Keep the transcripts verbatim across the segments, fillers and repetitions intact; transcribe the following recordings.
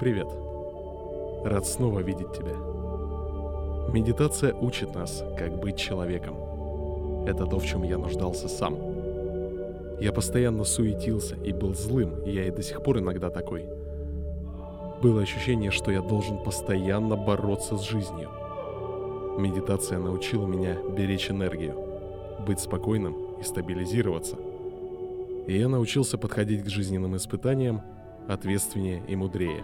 Привет! Рад снова видеть тебя. Медитация учит нас, как быть человеком. Это то, в чем я нуждался сам. Я постоянно суетился и был злым, и я и до сих пор иногда такой. Было ощущение, что я должен постоянно бороться с жизнью. Медитация научила меня беречь энергию, быть спокойным и стабилизироваться. И я научился подходить к жизненным испытаниям ответственнее и мудрее.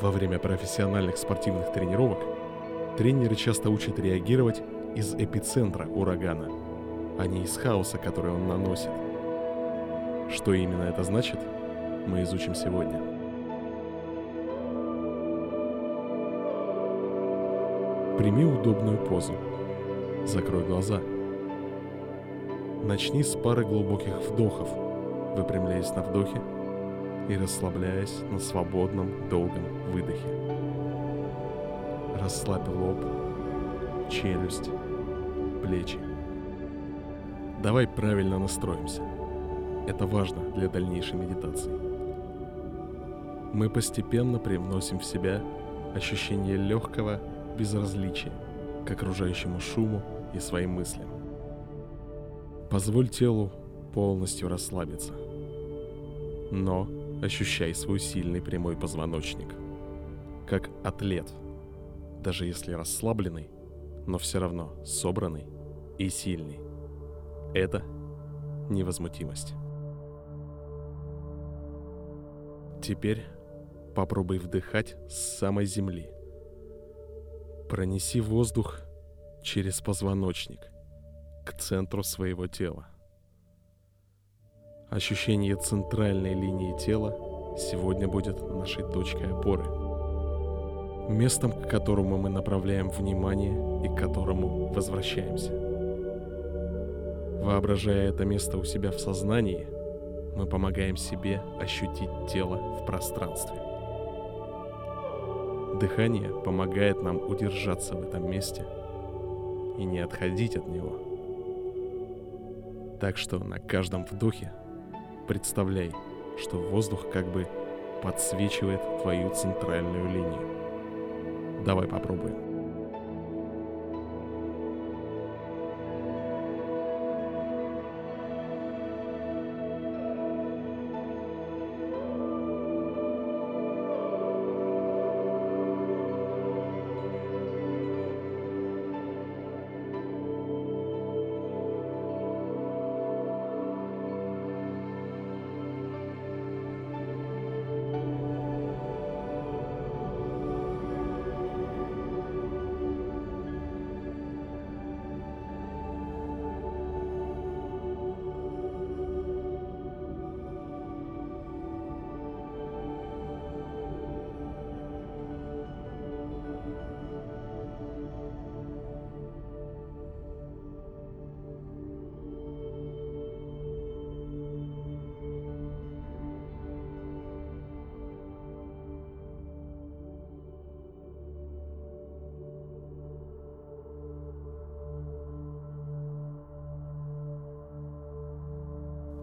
Во время профессиональных спортивных тренировок тренеры часто учат реагировать из эпицентра урагана, а не из хаоса, который он наносит. Что именно это значит, мы изучим сегодня. Прими удобную позу. Закрой глаза. Начни с пары глубоких вдохов, выпрямляясь на вдохе и расслабляясь на свободном долгом выдохе. Расслабь лоб, челюсть, плечи. Давай правильно настроимся. Это важно для дальнейшей медитации. Мы постепенно привносим в себя ощущение легкого безразличия к окружающему шуму и своим мыслям. Позволь телу полностью расслабиться, но ощущай свой сильный прямой позвоночник, как атлет, даже если расслабленный, но все равно собранный и сильный. Это невозмутимость. Теперь попробуй вдыхать с самой земли. Пронеси воздух через позвоночник к центру своего тела. Ощущение центральной линии тела сегодня будет нашей точкой опоры, местом, к которому мы направляем внимание и к которому возвращаемся. Воображая это место у себя в сознании, мы помогаем себе ощутить тело в пространстве. Дыхание помогает нам удержаться в этом месте и не отходить от него. Так что на каждом вдохе представляй, что воздух как бы подсвечивает твою центральную линию. Давай попробуем.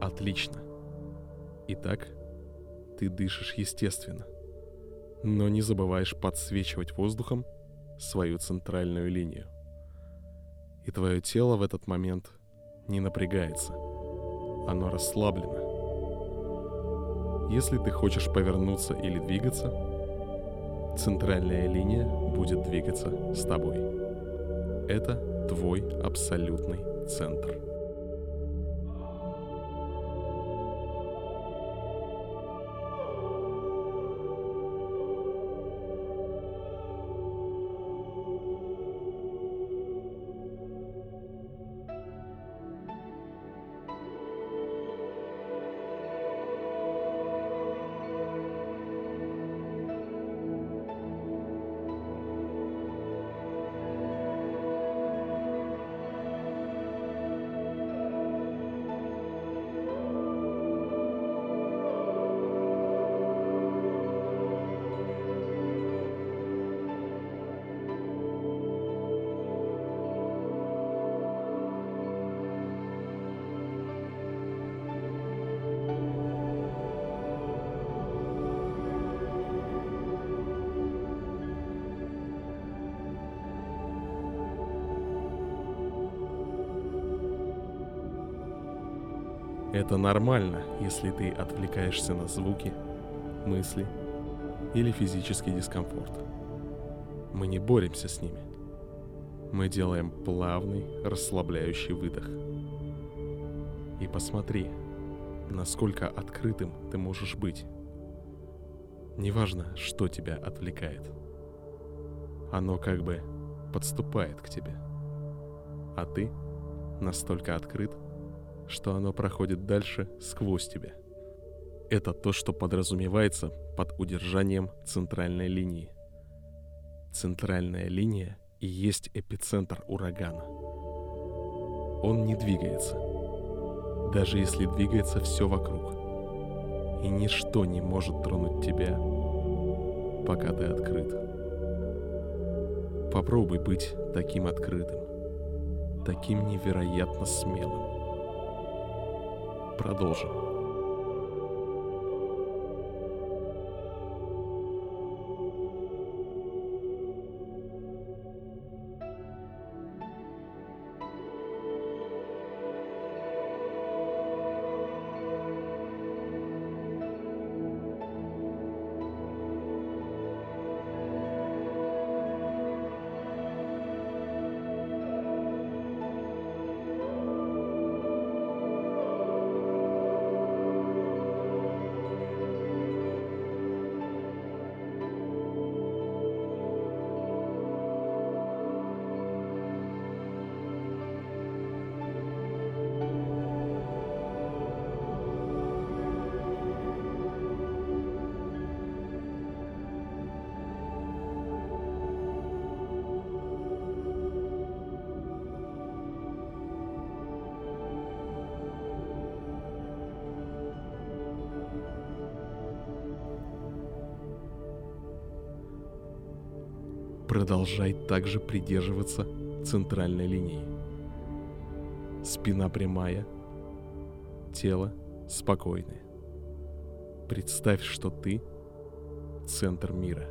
Отлично. Итак, ты дышишь естественно, но не забываешь подсвечивать воздухом свою центральную линию. И твое тело в этот момент не напрягается, оно расслаблено. Если ты хочешь повернуться или двигаться, центральная линия будет двигаться с тобой. Это твой абсолютный центр. Это нормально, если ты отвлекаешься на звуки, мысли или физический дискомфорт. Мы не боремся с ними. Мы делаем плавный, расслабляющий выдох. И посмотри, насколько открытым ты можешь быть. Неважно, что тебя отвлекает. Оно как бы подступает к тебе. А ты настолько открыт, что оно проходит дальше сквозь тебя. Это то, что подразумевается под удержанием центральной линии. Центральная линия и есть эпицентр урагана. Он не двигается, даже если двигается все вокруг. И ничто не может тронуть тебя, пока ты открыт. Попробуй быть таким открытым, таким невероятно смелым. Продолжим. Продолжай также придерживаться центральной линии. Спина прямая, тело спокойное. Представь, что ты — центр мира.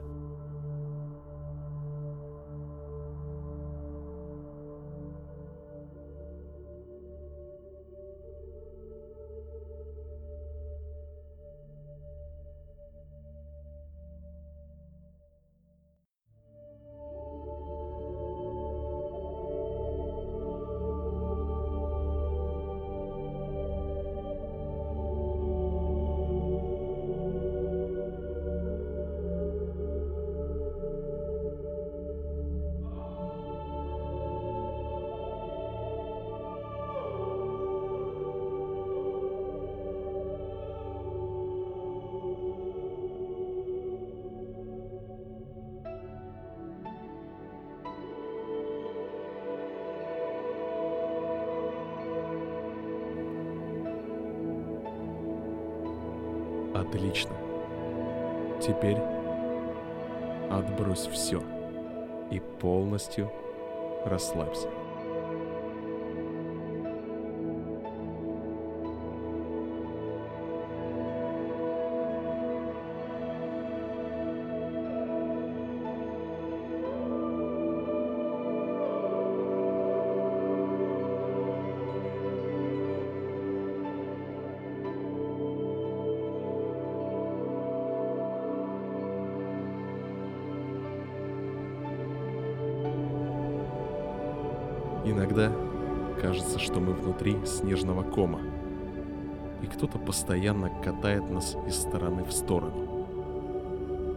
Отлично. Теперь отбрось все и полностью расслабься. Иногда кажется, что мы внутри снежного кома, и кто-то постоянно катает нас из стороны в сторону.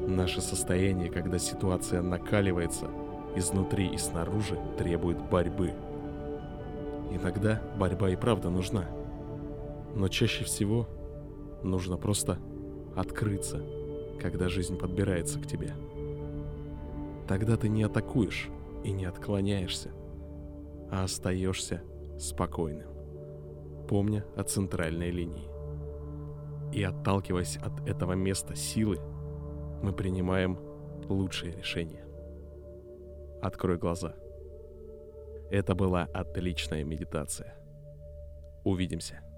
Наше состояние, когда ситуация накаливается изнутри и снаружи, требует борьбы. Иногда борьба и правда нужна, но чаще всего нужно просто открыться, когда жизнь подбирается к тебе. Тогда ты не атакуешь и не отклоняешься, а остаешься спокойным, помня о центральной линии. И отталкиваясь от этого места силы, мы принимаем лучшие решения. Открой глаза. Это была отличная медитация. Увидимся.